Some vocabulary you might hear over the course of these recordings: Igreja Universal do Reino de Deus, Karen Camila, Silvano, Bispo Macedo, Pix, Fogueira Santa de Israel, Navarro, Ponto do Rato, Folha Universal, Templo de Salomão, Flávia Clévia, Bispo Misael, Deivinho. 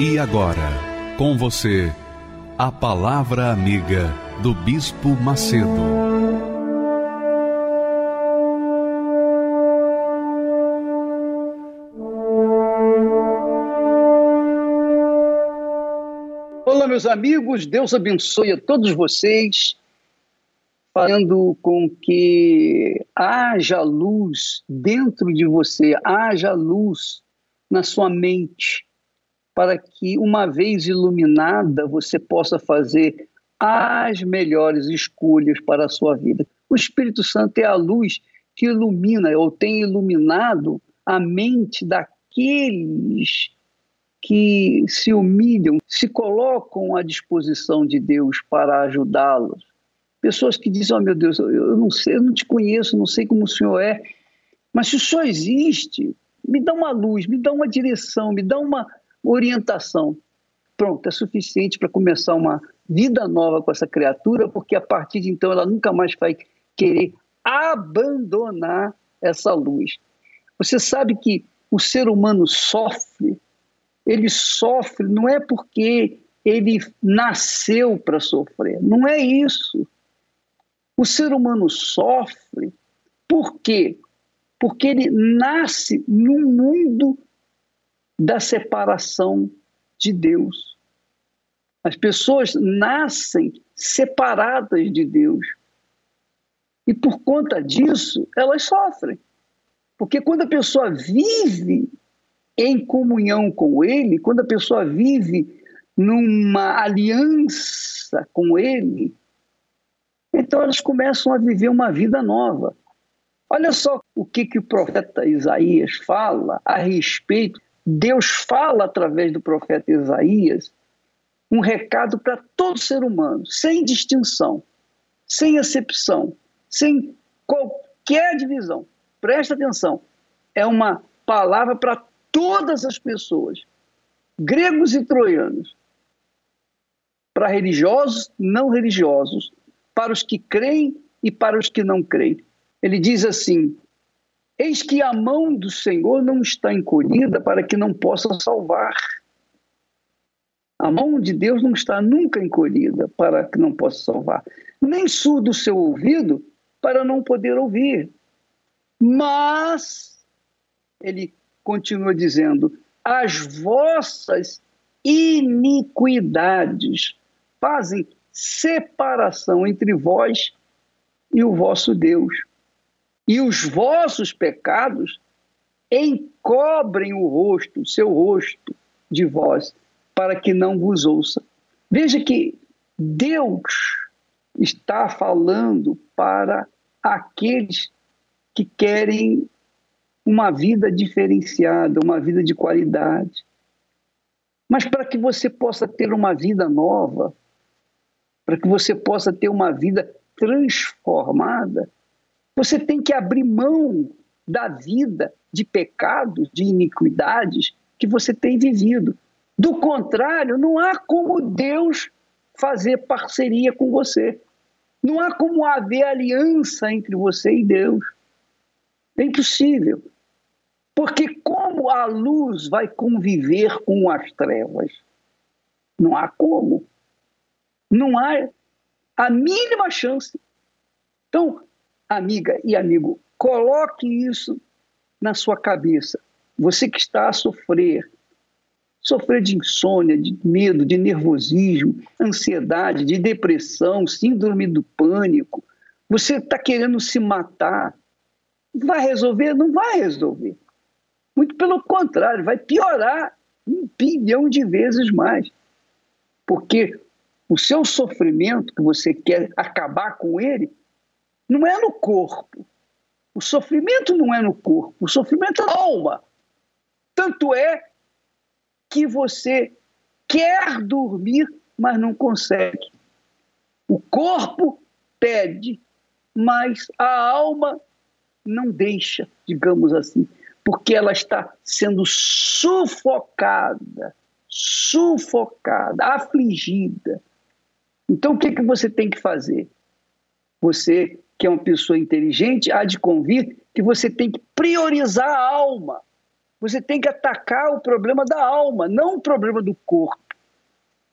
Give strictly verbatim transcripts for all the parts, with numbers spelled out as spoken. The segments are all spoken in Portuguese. E agora, com você, a Palavra Amiga do Bispo Macedo. Olá, meus amigos, Deus abençoe a todos vocês, fazendo com que haja luz dentro de você, haja luz na sua mente, para que, uma vez iluminada, você possa fazer as melhores escolhas para a sua vida. O Espírito Santo é a luz que ilumina ou tem iluminado a mente daqueles que se humilham, se colocam à disposição de Deus para ajudá-los. Pessoas que dizem, oh, meu Deus, eu não sei, eu não te conheço, não sei como o Senhor é, mas se o Senhor existe, me dá uma luz, me dá uma direção, me dá uma orientação. Pronto, é suficiente para começar uma vida nova com essa criatura, porque a partir de então ela nunca mais vai querer abandonar essa luz. Você sabe que o ser humano sofre, ele sofre não é porque ele nasceu para sofrer, não é isso. O ser humano sofre por quê? Porque ele nasce num mundo da separação de Deus. As pessoas nascem separadas de Deus. E por conta disso, elas sofrem. Porque quando a pessoa vive em comunhão com Ele, quando a pessoa vive numa aliança com Ele, então elas começam a viver uma vida nova. Olha só o que, que o profeta Isaías fala a respeito. Deus fala através do profeta Isaías um recado para todo ser humano, sem distinção, sem exceção, sem qualquer divisão. Presta atenção, é uma palavra para todas as pessoas, gregos e troianos, para religiosos, não religiosos, para os que creem e para os que não creem. Ele diz assim: eis que a mão do Senhor não está encolhida para que não possa salvar. A mão de Deus não está nunca encolhida para que não possa salvar. Nem surdo o seu ouvido para não poder ouvir. Mas, ele continua dizendo, as vossas iniquidades fazem separação entre vós e o vosso Deus. E os vossos pecados encobrem o rosto, seu rosto de vós, para que não vos ouça. Veja que Deus está falando para aqueles que querem uma vida diferenciada, uma vida de qualidade. Mas para que você possa ter uma vida nova, para que você possa ter uma vida transformada, você tem que abrir mão da vida de pecados, de iniquidades que você tem vivido. Do contrário, não há como Deus fazer parceria com você. Não há como haver aliança entre você e Deus. É impossível. Porque como a luz vai conviver com as trevas? Não há como. Não há a mínima chance. Então, amiga e amigo, coloque isso na sua cabeça. Você que está a sofrer, sofrer de insônia, de medo, de nervosismo, ansiedade, de depressão, síndrome do pânico, você está querendo se matar, vai resolver? Não vai resolver. Muito pelo contrário, vai piorar um bilhão de vezes mais. Porque o seu sofrimento, que você quer acabar com ele, não é no corpo. O sofrimento não é no corpo. O sofrimento é na alma. Tanto é que você quer dormir, mas não consegue. O corpo pede, mas a alma não deixa, digamos assim, porque ela está sendo sufocada, sufocada, afligida. Então, o que, que você tem que fazer? Você, que é uma pessoa inteligente, há de convir que você tem que priorizar a alma. Você tem que atacar o problema da alma, não o problema do corpo.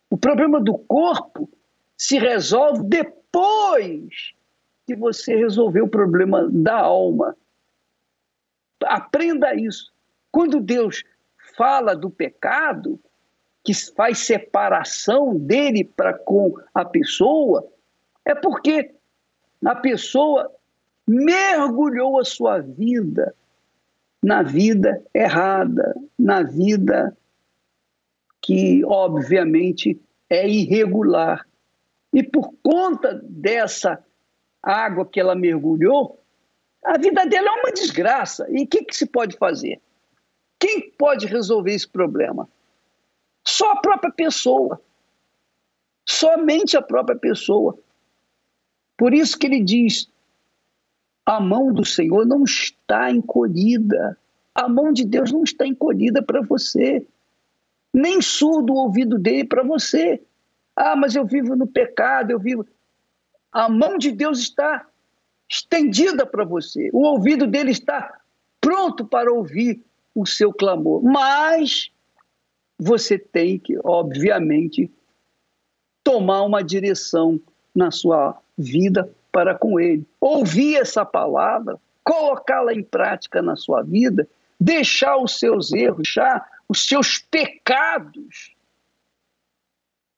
O problema do corpo se resolve depois que você resolveu o problema da alma. Aprenda isso. Quando Deus fala do pecado, que faz separação dele para com a pessoa, é porque a pessoa mergulhou a sua vida na vida errada, na vida que, obviamente, é irregular. E por conta dessa água que ela mergulhou, a vida dela é uma desgraça. E o que, que se pode fazer? Quem pode resolver esse problema? Só a própria pessoa. Somente a própria pessoa. Por isso que ele diz, a mão do Senhor não está encolhida. A mão de Deus não está encolhida para você. Nem surdo o ouvido dele para você. Ah, mas eu vivo no pecado, eu vivo... A mão de Deus está estendida para você. O ouvido dele está pronto para ouvir o seu clamor. Mas você tem que, obviamente, tomar uma direção na sua vida para com ele. Ouvir essa palavra, colocá-la em prática na sua vida, deixar os seus erros, deixar os seus pecados,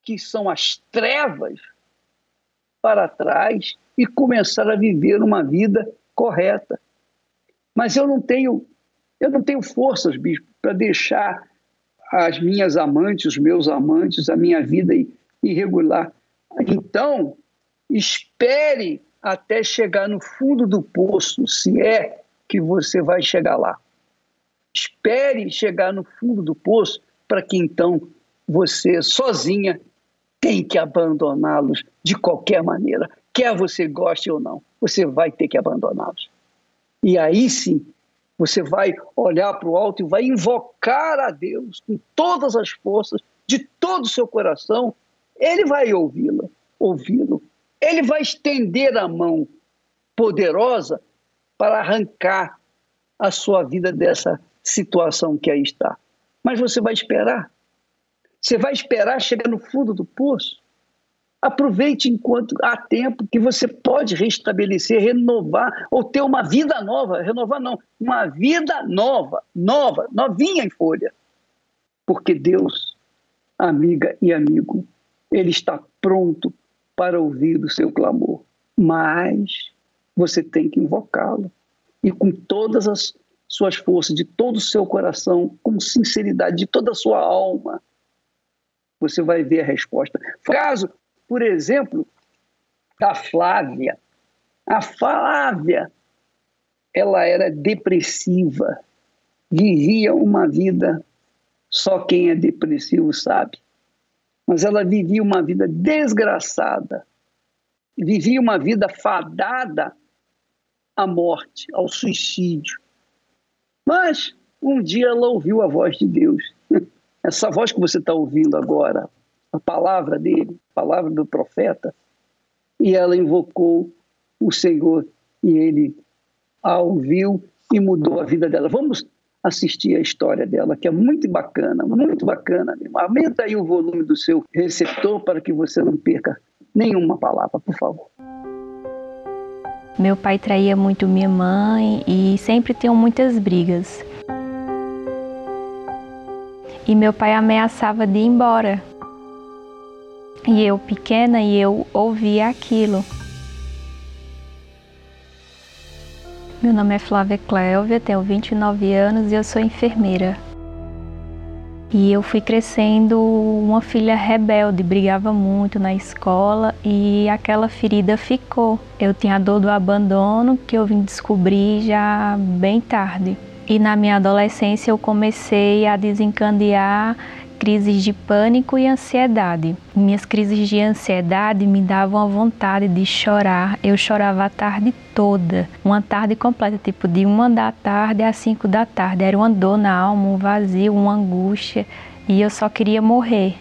que são as trevas, para trás e começar a viver uma vida correta. Mas eu não tenho, eu não tenho forças, bispo, para deixar as minhas amantes, os meus amantes, a minha vida irregular. Então, espere até chegar no fundo do poço, se é que você vai chegar lá. Espere chegar no fundo do poço para que então você sozinha tem que abandoná-los de qualquer maneira. Quer você goste ou não, você vai ter que abandoná-los. E aí sim, você vai olhar para o alto e vai invocar a Deus com todas as forças, de todo o seu coração. Ele vai ouvi-la, ouvi-lo. Ele vai estender a mão poderosa para arrancar a sua vida dessa situação que aí está. Mas você vai esperar. Você vai esperar chegar no fundo do poço? Aproveite enquanto há tempo que você pode restabelecer, renovar, ou ter uma vida nova. Renovar não, uma vida nova, nova, novinha em folha. Porque Deus, amiga e amigo, ele está pronto para ouvir o seu clamor. Mas você tem que invocá-lo. E com todas as suas forças, de todo o seu coração, com sinceridade, de toda a sua alma, você vai ver a resposta. Caso, por exemplo, da Flávia. A Flávia, ela era depressiva. Vivia uma vida, só quem é depressivo sabe. Mas ela vivia uma vida desgraçada. Vivia uma vida fadada à morte, ao suicídio. Mas um dia ela ouviu a voz de Deus. Essa voz que você está ouvindo agora, a palavra dele, a palavra do profeta, e ela invocou o Senhor e ele a ouviu e mudou a vida dela. Vamos assistir a história dela, que é muito bacana, muito bacana mesmo. Aumenta aí o volume do seu receptor para que você não perca nenhuma palavra, por favor. Meu pai traía muito minha mãe e sempre tinham muitas brigas. E meu pai ameaçava de ir embora. E eu, pequena, e eu ouvia aquilo. Meu nome é Flávia Clévia, tenho vinte e nove anos e eu sou enfermeira. E eu fui crescendo uma filha rebelde, brigava muito na escola e aquela ferida ficou. Eu tinha a dor do abandono que eu vim descobrir já bem tarde. E na minha adolescência eu comecei a desencadear crises de pânico e ansiedade. Minhas crises de ansiedade me davam a vontade de chorar. Eu chorava a tarde toda, uma tarde completa, tipo de uma da tarde às cinco da tarde. Era uma dor na alma, um vazio, uma angústia e eu só queria morrer.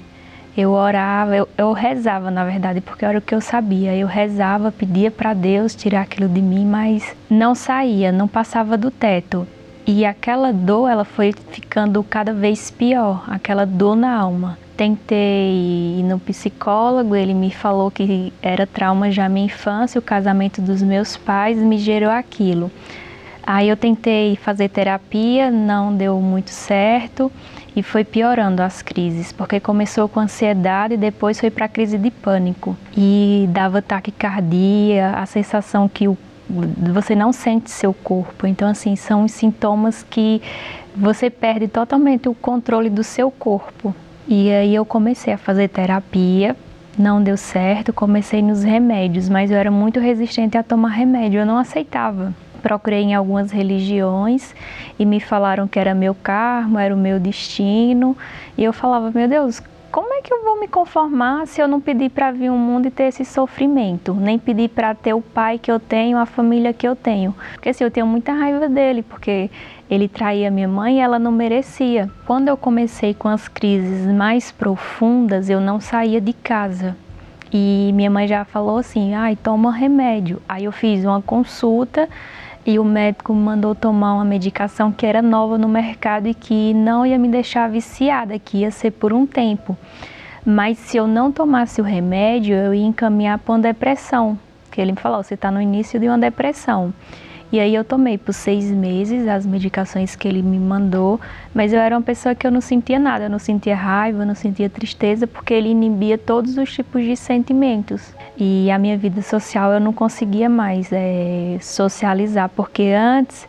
Eu orava, eu, eu rezava, na verdade, porque era o que eu sabia. Eu rezava, pedia para Deus tirar aquilo de mim, mas não saía, não passava do teto. E aquela dor, ela foi ficando cada vez pior, aquela dor na alma. Tentei ir no psicólogo, ele me falou que era trauma já na minha infância, o casamento dos meus pais me gerou aquilo. Aí eu tentei fazer terapia, não deu muito certo e foi piorando as crises, porque começou com ansiedade e depois foi para a crise de pânico. E dava taquicardia, a sensação que o você não sente seu corpo, então assim, são os sintomas que você perde totalmente o controle do seu corpo. E aí eu comecei a fazer terapia, não deu certo, comecei nos remédios, mas eu era muito resistente a tomar remédio, eu não aceitava. Procurei em algumas religiões e me falaram que era meu karma, era o meu destino, e eu falava, meu Deus, como é que eu vou me conformar se eu não pedir para vir ao mundo e ter esse sofrimento? Nem pedir para ter o pai que eu tenho, a família que eu tenho. Porque assim, eu tenho muita raiva dele, porque ele traía minha mãe e ela não merecia. Quando eu comecei com as crises mais profundas, eu não saía de casa. E minha mãe já falou assim, ai, toma remédio. Aí eu fiz uma consulta e o médico mandou tomar uma medicação que era nova no mercado e que não ia me deixar viciada, que ia ser por um tempo. Mas se eu não tomasse o remédio, eu ia encaminhar para uma depressão. Porque ele me falou, você está no início de uma depressão. E aí eu tomei por seis meses as medicações que ele me mandou, mas eu era uma pessoa que eu não sentia nada, eu não sentia raiva, eu não sentia tristeza, porque ele inibia todos os tipos de sentimentos. E a minha vida social eu não conseguia mais é, socializar, porque antes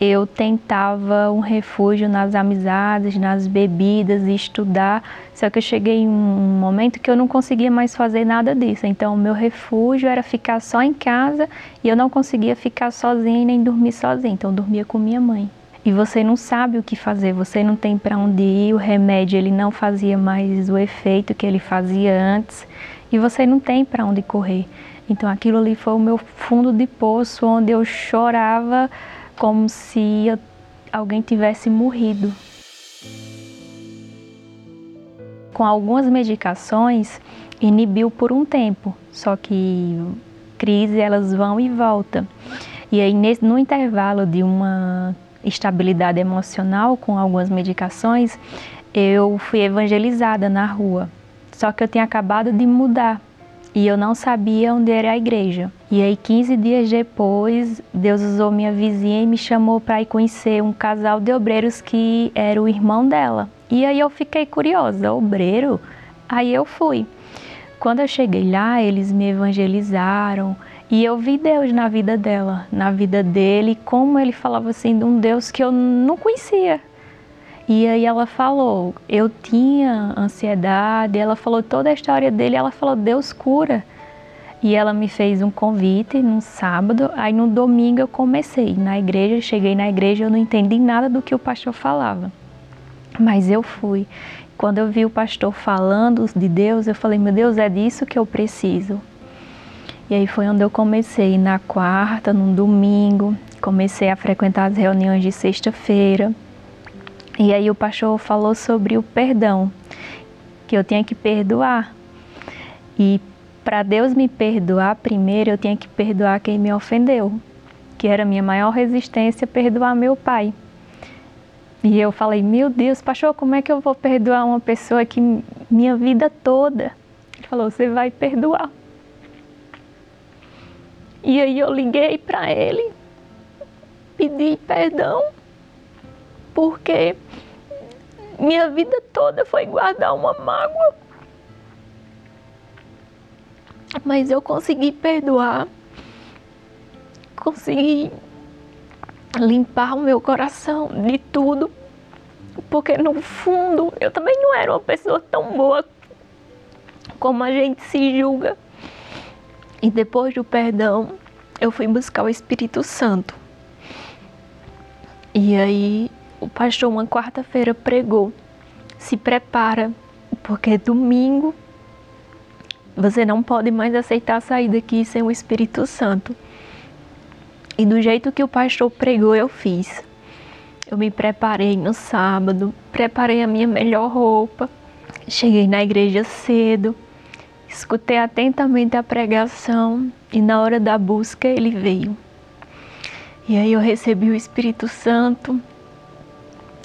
eu tentava um refúgio nas amizades, nas bebidas, estudar, só que eu cheguei em um momento que eu não conseguia mais fazer nada disso. Então, o meu refúgio era ficar só em casa e eu não conseguia ficar sozinha e nem dormir sozinha. Então, eu dormia com minha mãe. E você não sabe o que fazer, você não tem para onde ir, o remédio ele não fazia mais o efeito que ele fazia antes e você não tem para onde correr. Então, aquilo ali foi o meu fundo de poço, onde eu chorava como se eu, alguém tivesse morrido. Com algumas medicações, inibiu por um tempo, só que crise elas vão e voltam. E aí, nesse, no intervalo de uma estabilidade emocional com algumas medicações, eu fui evangelizada na rua, só que eu tinha acabado de mudar. E eu não sabia onde era a igreja. E aí, quinze dias depois, Deus usou minha vizinha e me chamou para ir conhecer um casal de obreiros que era o irmão dela. E aí eu fiquei curiosa, obreiro? Aí eu fui. Quando eu cheguei lá, eles me evangelizaram e eu vi Deus na vida dela, na vida dele, como ele falava assim de um Deus que eu não conhecia. E aí ela falou, eu tinha ansiedade, ela falou toda a história dele, ela falou, Deus cura. E ela me fez um convite num sábado, aí no domingo eu comecei na igreja, cheguei na igreja, eu não entendi nada do que o pastor falava. Mas eu fui. Quando eu vi o pastor falando de Deus, eu falei, meu Deus, é disso que eu preciso. E aí foi onde eu comecei, na quarta, num domingo, comecei a frequentar as reuniões de sexta-feira. E aí o pastor falou sobre o perdão, que eu tinha que perdoar. E para Deus me perdoar, primeiro eu tinha que perdoar quem me ofendeu, que era a minha maior resistência, perdoar meu pai. E eu falei, meu Deus, pastor, como é que eu vou perdoar uma pessoa que minha vida toda? Ele falou, você vai perdoar. E aí eu liguei para ele, pedi perdão, porque minha vida toda foi guardar uma mágoa. Mas eu consegui perdoar, consegui limpar o meu coração de tudo, porque no fundo eu também não era uma pessoa tão boa como a gente se julga. E depois do perdão, eu fui buscar o Espírito Santo. E aí o pastor uma quarta-feira pregou: se prepara, porque domingo você não pode mais aceitar sair daqui sem o Espírito Santo. E do jeito que o pastor pregou, eu fiz. Eu me preparei no sábado, preparei a minha melhor roupa, cheguei na igreja cedo, escutei atentamente a pregação e na hora da busca ele veio. E aí eu recebi o Espírito Santo,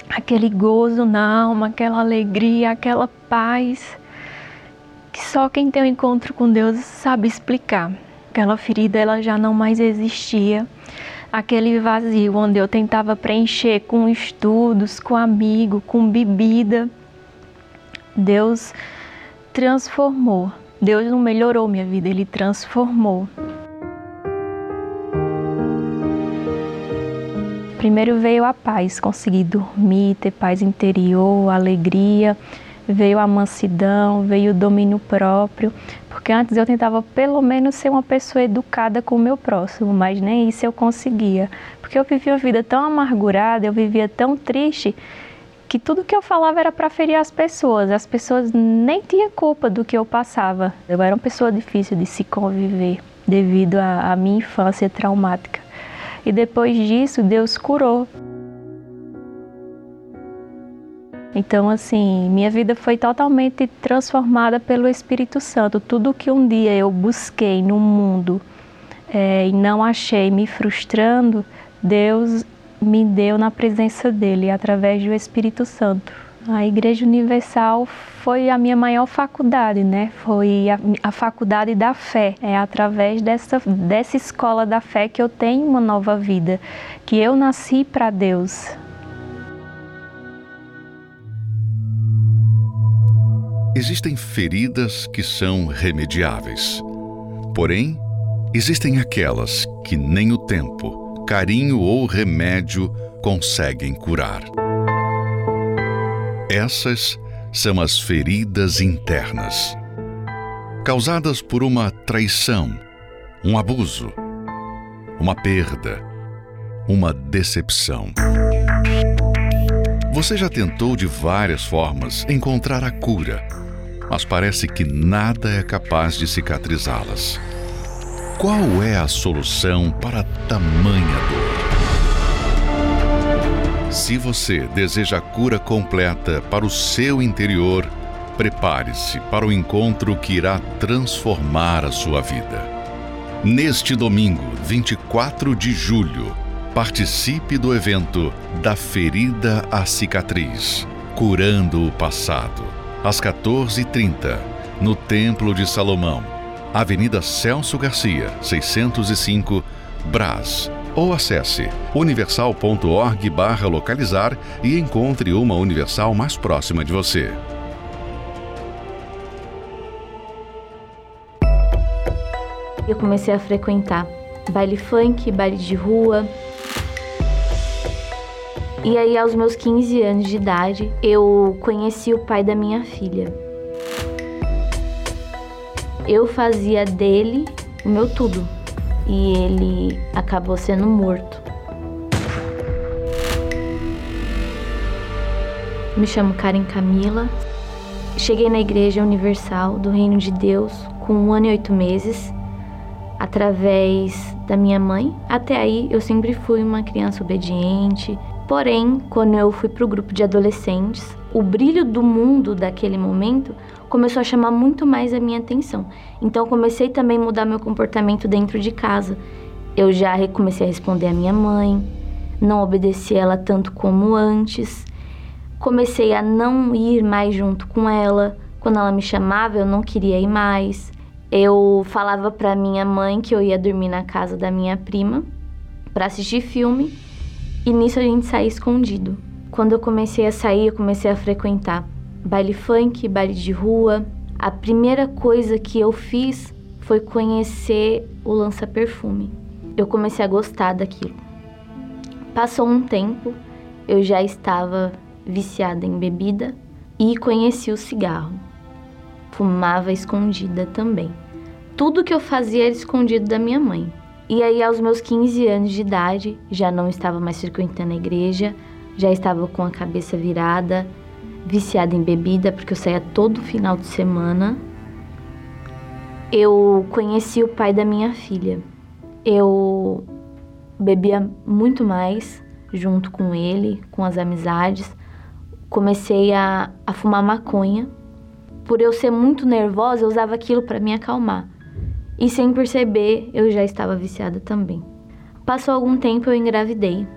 aquele gozo na alma, aquela alegria, aquela paz, que só quem tem um encontro com Deus sabe explicar. Aquela ferida ela já não mais existia, aquele vazio onde eu tentava preencher com estudos, com amigo, com bebida, Deus transformou. Deus não melhorou minha vida, Ele transformou. Primeiro veio a paz, consegui dormir, ter paz interior, alegria, veio a mansidão, veio o domínio próprio, porque antes eu tentava pelo menos ser uma pessoa educada com o meu próximo, mas nem isso eu conseguia, porque eu vivia uma vida tão amargurada, eu vivia tão triste, que tudo que eu falava era para ferir as pessoas, as pessoas nem tinham culpa do que eu passava. Eu era uma pessoa difícil de se conviver, devido à minha infância traumática. E depois disso, Deus curou. Então, assim, minha vida foi totalmente transformada pelo Espírito Santo. Tudo que um dia eu busquei no mundo é, e não achei, me frustrando, Deus me deu na presença dEle, através do Espírito Santo. A Igreja Universal foi a minha maior faculdade, né? Foi a, a faculdade da fé. É através dessa, dessa escola da fé que eu tenho uma nova vida, que eu nasci para Deus. Existem feridas que são remediáveis. Porém, existem aquelas que nem o tempo, carinho ou remédio conseguem curar. Essas são as feridas internas, causadas por uma traição, um abuso, uma perda, uma decepção. Você já tentou de várias formas encontrar a cura, mas parece que nada é capaz de cicatrizá-las. Qual é a solução para tamanha dor? Se você deseja a cura completa para o seu interior, prepare-se para o encontro que irá transformar a sua vida. Neste domingo, vinte e quatro de julho, participe do evento Da Ferida à Cicatriz, Curando o Passado, às quatorze e trinta, no Templo de Salomão, Avenida Celso Garcia, seiscentos e cinco, Brás, ou acesse universal.org barra localizar e encontre uma Universal mais próxima de você. Eu comecei a frequentar baile funk, baile de rua. E aí, aos meus quinze anos de idade, eu conheci o pai da minha filha. Eu fazia dele o meu tudo, e ele acabou sendo morto. Me chamo Karen Camila. Cheguei na Igreja Universal do Reino de Deus com um ano e oito meses, através da minha mãe. Até aí, eu sempre fui uma criança obediente. Porém, quando eu fui para o grupo de adolescentes, o brilho do mundo daquele momento começou a chamar muito mais a minha atenção. Então, eu comecei também a mudar meu comportamento dentro de casa. Eu já comecei a responder à minha mãe, não obedeci ela tanto como antes. Comecei a não ir mais junto com ela. Quando ela me chamava, eu não queria ir mais. Eu falava para minha mãe que eu ia dormir na casa da minha prima para assistir filme. E nisso a gente saía escondido. Quando eu comecei a sair, eu comecei a frequentar baile funk, baile de rua. A primeira coisa que eu fiz foi conhecer o lança-perfume. Eu comecei a gostar daquilo. Passou um tempo, eu já estava viciada em bebida e conheci o cigarro. Fumava escondida também. Tudo que eu fazia era escondido da minha mãe. E aí, aos meus quinze anos de idade, já não estava mais frequentando a igreja, já estava com a cabeça virada, viciada em bebida, porque eu saía todo final de semana. Eu conheci o pai da minha filha. Eu bebia muito mais junto com ele, com as amizades. Comecei a, a fumar maconha. Por eu ser muito nervosa, eu usava aquilo para me acalmar. E sem perceber, eu já estava viciada também. Passou algum tempo, eu engravidei.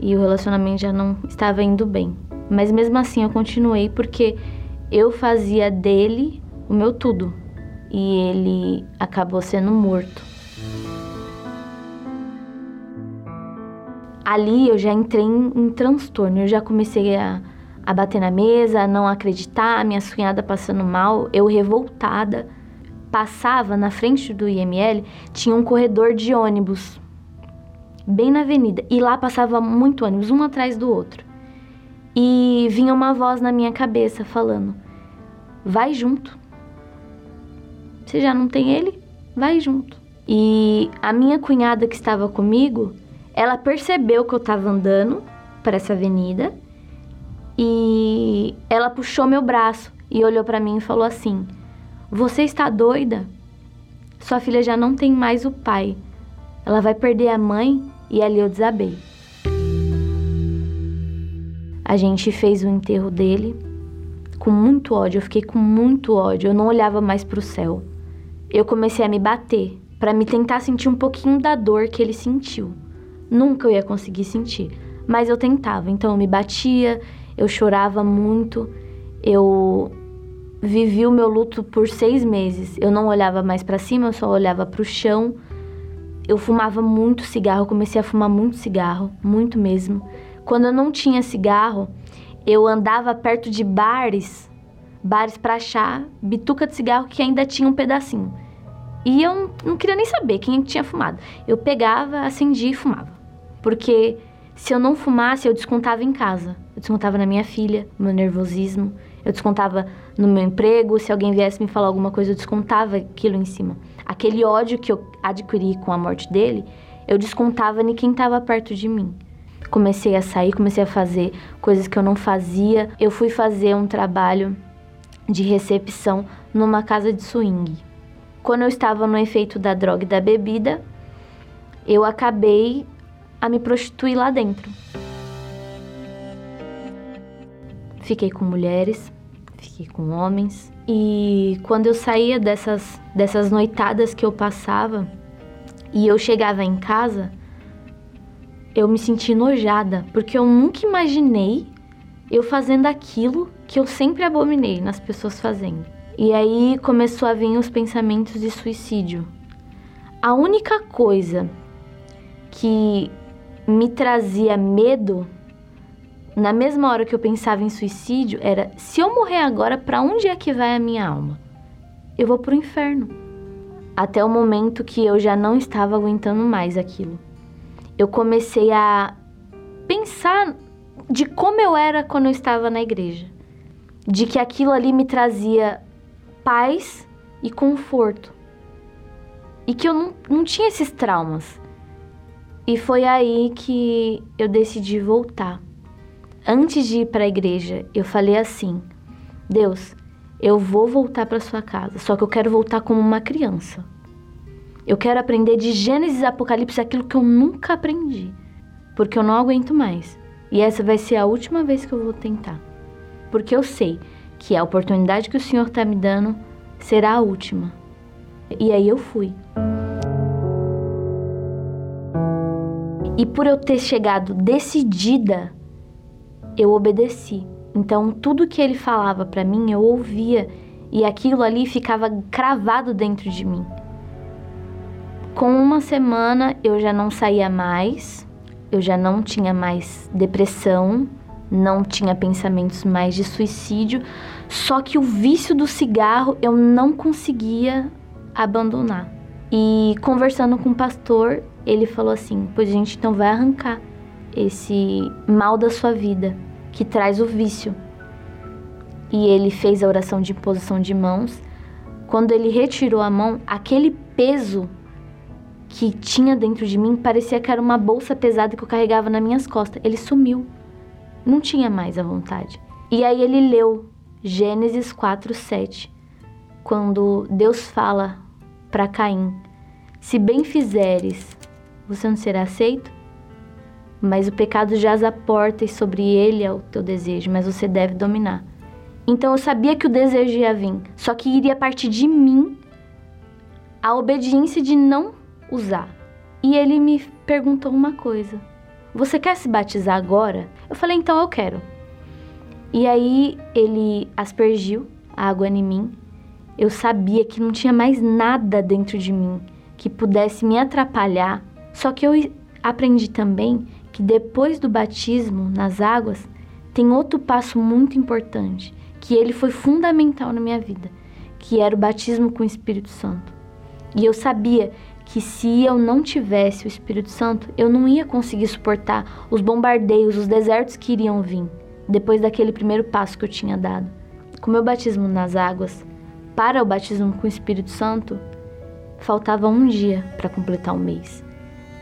E o relacionamento já não estava indo bem. Mas mesmo assim, eu continuei porque eu fazia dele o meu tudo. E ele acabou sendo morto. Ali eu já entrei em, em transtorno, eu já comecei a, a bater na mesa, a não acreditar, minha cunhada passando mal, eu revoltada. Passava na frente do I M L, tinha um corredor de ônibus, bem na avenida, e lá passava muito ônibus, um atrás do outro. E vinha uma voz na minha cabeça falando, vai junto. Você já não tem ele? Vai junto. E a minha cunhada que estava comigo, ela percebeu que eu estava andando para essa avenida e ela puxou meu braço e olhou para mim e falou assim, você está doida? Sua filha já não tem mais o pai. Ela vai perder a mãe. E ali eu desabei. A gente fez o enterro dele com muito ódio. Eu fiquei com muito ódio. Eu não olhava mais para o céu. Eu comecei a me bater, para me tentar sentir um pouquinho da dor que ele sentiu. Nunca eu ia conseguir sentir, mas eu tentava. Então eu me batia, eu chorava muito, eu vivi o meu luto por seis meses. Eu não olhava mais para cima, eu só olhava para o chão. Eu fumava muito cigarro, eu comecei a fumar muito cigarro, muito mesmo. Quando eu não tinha cigarro, eu andava perto de bares, bares para achar bituca de cigarro que ainda tinha um pedacinho. E eu não queria nem saber quem tinha fumado. Eu pegava, acendia e fumava. Porque se eu não fumasse, eu descontava em casa. Eu descontava na minha filha, meu nervosismo. Eu descontava no meu emprego. Se alguém viesse me falar alguma coisa, eu descontava aquilo em cima. Aquele ódio que eu adquiri com a morte dele, eu descontava em quem estava perto de mim. Comecei a sair, comecei a fazer coisas que eu não fazia. Eu fui fazer um trabalho de recepção numa casa de swing. Quando eu estava no efeito da droga e da bebida, eu acabei a me prostituir lá dentro. Fiquei com mulheres, fiquei com homens. E quando eu saía dessas, dessas noitadas que eu passava e eu chegava em casa, eu me senti enojada, porque eu nunca imaginei eu fazendo aquilo que eu sempre abominei nas pessoas fazendo. E aí começou a vir os pensamentos de suicídio. A única coisa que me trazia medo, na mesma hora que eu pensava em suicídio, era se eu morrer agora, pra onde é que vai a minha alma? Eu vou pro inferno. Até o momento que eu já não estava aguentando mais aquilo. Eu comecei a pensar de como eu era quando eu estava na igreja. De que aquilo ali me trazia paz e conforto. E que eu não, não tinha esses traumas. E foi aí que eu decidi voltar. Antes de ir para a igreja, eu falei assim, Deus, eu vou voltar para sua casa, só que eu quero voltar como uma criança. Eu quero aprender de Gênesis e Apocalipse aquilo que eu nunca aprendi, porque eu não aguento mais. E essa vai ser a última vez que eu vou tentar. Porque eu sei que a oportunidade que o Senhor está me dando será a última. E aí eu fui. E por eu ter chegado decidida, eu obedeci. Então tudo que ele falava para mim, eu ouvia. E aquilo ali ficava cravado dentro de mim. Com uma semana eu já não saía mais. Eu já não tinha mais depressão. Não tinha pensamentos mais de suicídio, só que o vício do cigarro eu não conseguia abandonar. E conversando com o pastor, ele falou assim, pois a gente então vai arrancar esse mal da sua vida, que traz o vício. E ele fez a oração de imposição de mãos. Quando ele retirou a mão, aquele peso que tinha dentro de mim parecia que era uma bolsa pesada que eu carregava nas minhas costas. Ele sumiu. Não tinha mais a vontade. E aí ele leu Gênesis quatro, sete, quando Deus fala para Caim: se bem fizeres, você não será aceito, mas o pecado jaz à porta e sobre ele é o teu desejo, mas você deve dominar. Então eu sabia que o desejo ia vir, só que iria partir de mim a obediência de não usar. E ele me perguntou uma coisa: você quer se batizar agora? Eu falei, então eu quero. E aí ele aspergiu a água em mim. Eu sabia que não tinha mais nada dentro de mim que pudesse me atrapalhar. Só que eu aprendi também que depois do batismo nas águas tem outro passo muito importante, que ele foi fundamental na minha vida, que era o batismo com o Espírito Santo. E eu sabia que se eu não tivesse o Espírito Santo, eu não ia conseguir suportar os bombardeios, os desertos que iriam vir, depois daquele primeiro passo que eu tinha dado. Com o meu batismo nas águas, para o batismo com o Espírito Santo, faltava um dia para completar um mês.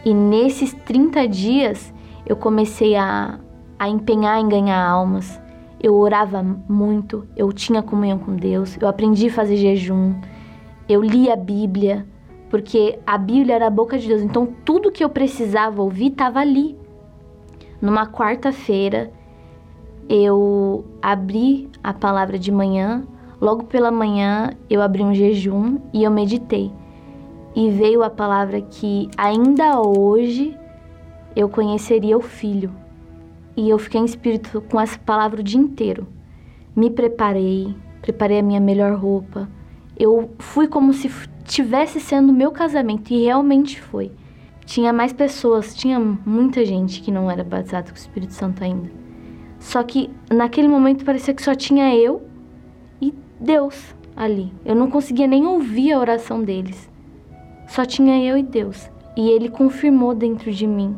E nesses trinta dias, eu comecei a, a empenhar em ganhar almas. Eu orava muito, eu tinha comunhão com Deus, eu aprendi a fazer jejum, eu li a Bíblia, porque a Bíblia era a boca de Deus. Então, tudo que eu precisava ouvir estava ali. Numa quarta-feira, eu abri a palavra de manhã, logo pela manhã eu abri um jejum e eu meditei. E veio a palavra que ainda hoje eu conheceria o Filho. E eu fiquei em espírito com essa palavra o dia inteiro. Me preparei, preparei a minha melhor roupa. Eu fui como se tivesse sendo o meu casamento, e realmente foi. Tinha mais pessoas, tinha muita gente que não era batizada com o Espírito Santo ainda. Só que naquele momento parecia que só tinha eu e Deus ali. Eu não conseguia nem ouvir a oração deles. Só tinha eu e Deus. E ele confirmou dentro de mim.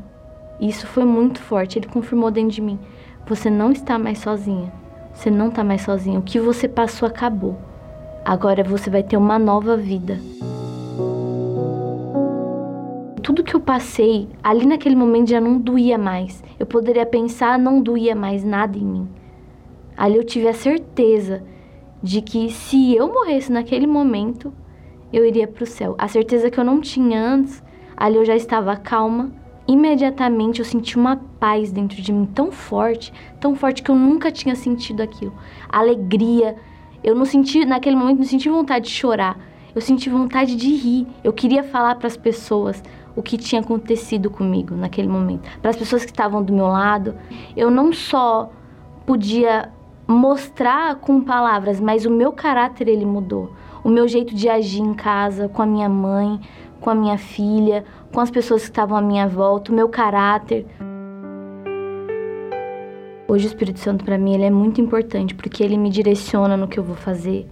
Isso foi muito forte. Ele confirmou dentro de mim: você não está mais sozinha. Você não está mais sozinha. O que você passou acabou. Agora você vai ter uma nova vida. Tudo que eu passei, ali naquele momento já não doía mais. Eu poderia pensar, não doía mais nada em mim. Ali eu tive a certeza de que se eu morresse naquele momento, eu iria para o céu. A certeza que eu não tinha antes, ali eu já estava calma. Imediatamente eu senti uma paz dentro de mim tão forte, tão forte que eu nunca tinha sentido aquilo. Alegria. Eu não senti, naquele momento, não senti vontade de chorar. Eu senti vontade de rir. Eu queria falar para as pessoas o que tinha acontecido comigo naquele momento, para as pessoas que estavam do meu lado. Eu não só podia mostrar com palavras, mas o meu caráter, ele mudou. O meu jeito de agir em casa, com a minha mãe, com a minha filha, com as pessoas que estavam à minha volta, o meu caráter. Hoje o Espírito Santo para mim, ele é muito importante, porque ele me direciona no que eu vou fazer.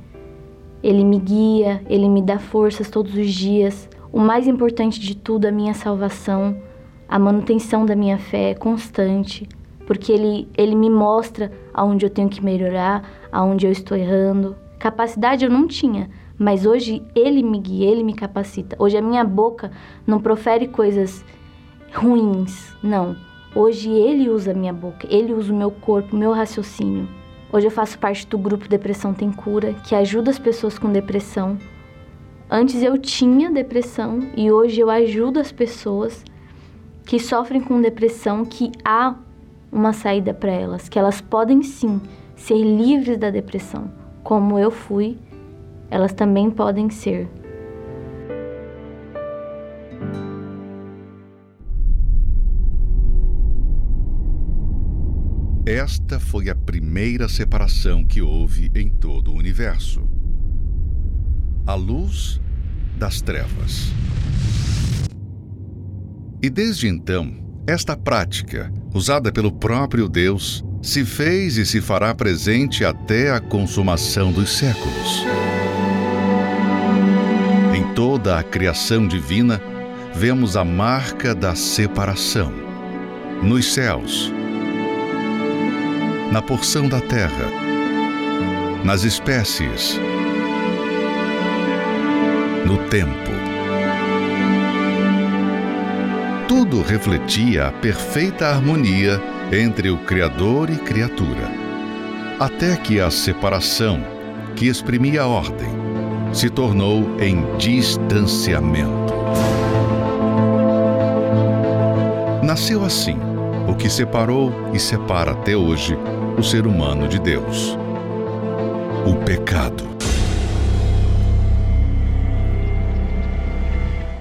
Ele me guia, ele me dá forças todos os dias. O mais importante de tudo, a minha salvação, a manutenção da minha fé é constante, porque ele, ele me mostra aonde eu tenho que melhorar, aonde eu estou errando. Capacidade eu não tinha, mas hoje ele me guia, ele me capacita. Hoje a minha boca não profere coisas ruins, não. Hoje ele usa a minha boca, ele usa o meu corpo, o meu raciocínio. Hoje eu faço parte do grupo Depressão Tem Cura, que ajuda as pessoas com depressão. Antes eu tinha depressão e hoje eu ajudo as pessoas que sofrem com depressão, que há uma saída para elas, que elas podem sim ser livres da depressão. Como eu fui, elas também podem ser. Esta foi a primeira separação que houve em todo o universo. A luz das trevas. E desde então, esta prática, usada pelo próprio Deus, se fez e se fará presente até a consumação dos séculos. Em toda a criação divina, vemos a marca da separação. Nos céus, na porção da terra, nas espécies, no tempo. tudo refletia a perfeita harmonia entre o Criador e criatura, até que a separação, que exprimia a ordem, se tornou em distanciamento. Nasceu assim o que separou e separa até hoje o ser humano de Deus: o pecado.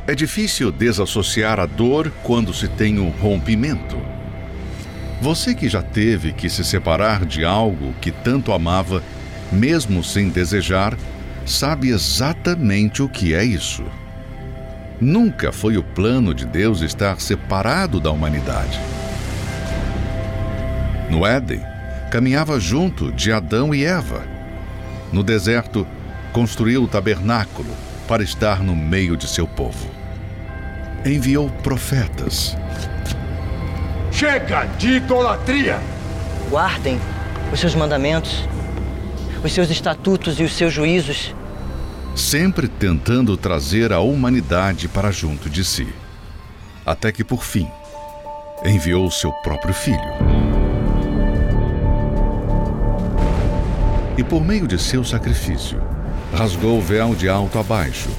É difícil desassociar a dor quando se tem um rompimento. Você que já teve que se separar de algo que tanto amava, mesmo sem desejar, sabe exatamente o que é isso. Nunca foi o plano de Deus estar separado da humanidade. No Éden, caminhava junto de Adão e Eva. No deserto, construiu o tabernáculo para estar no meio de seu povo. Enviou profetas. Chega de idolatria! Guardem os seus mandamentos, os seus estatutos e os seus juízos. Sempre tentando trazer a humanidade para junto de si. Até que, por fim, enviou seu próprio filho. E por meio de seu sacrifício, rasgou o véu de alto a baixo,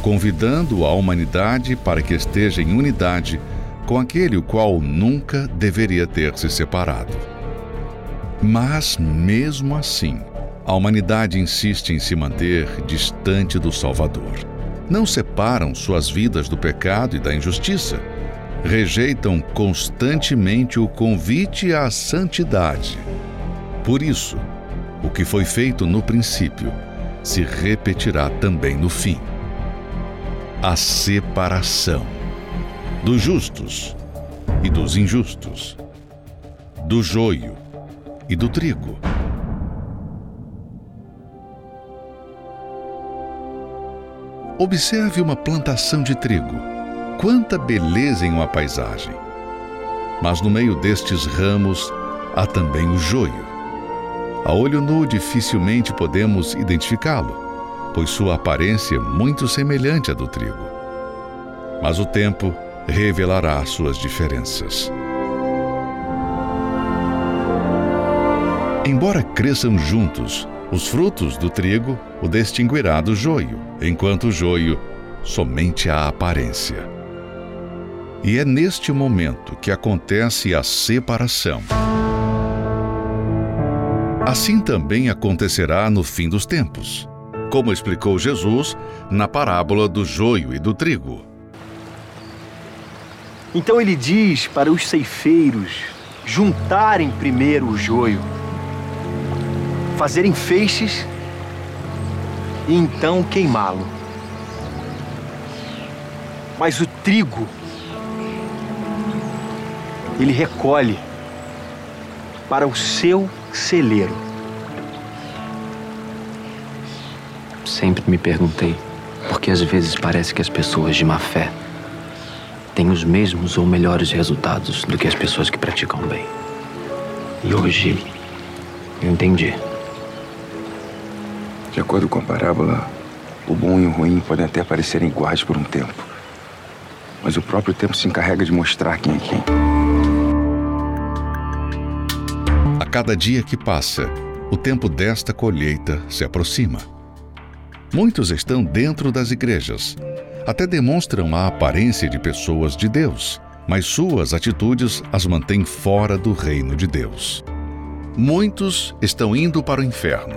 convidando a humanidade para que esteja em unidade com aquele o qual nunca deveria ter se separado. Mas, mesmo assim, a humanidade insiste em se manter distante do Salvador. Não separam suas vidas do pecado e da injustiça. Rejeitam constantemente o convite à santidade. Por isso, o que foi feito no princípio se repetirá também no fim. A separação dos justos e dos injustos, do joio e do trigo. Observe uma plantação de trigo. Quanta beleza em uma paisagem! Mas no meio destes ramos há também o joio. A olho nu dificilmente podemos identificá-lo, pois sua aparência é muito semelhante à do trigo. Mas o tempo revelará suas diferenças. Embora cresçam juntos, os frutos do trigo o distinguirá do joio, enquanto o joio somente a aparência. E é neste momento que acontece a separação. Assim também acontecerá no fim dos tempos, como explicou Jesus na parábola do joio e do trigo. Então ele diz para os ceifeiros juntarem primeiro o joio, fazerem feixes e então queimá-lo. Mas o trigo, ele recolhe para o seu celeiro. Sempre me perguntei por que às vezes parece que as pessoas de má fé têm os mesmos ou melhores resultados do que as pessoas que praticam bem. E hoje eu entendi. De acordo com a parábola, o bom e o ruim podem até parecerem iguais por um tempo, mas o próprio tempo se encarrega de mostrar quem é quem. Cada dia que passa, o tempo desta colheita se aproxima. Muitos estão dentro das igrejas. Até demonstram a aparência de pessoas de Deus, mas suas atitudes as mantêm fora do reino de Deus. Muitos estão indo para o inferno,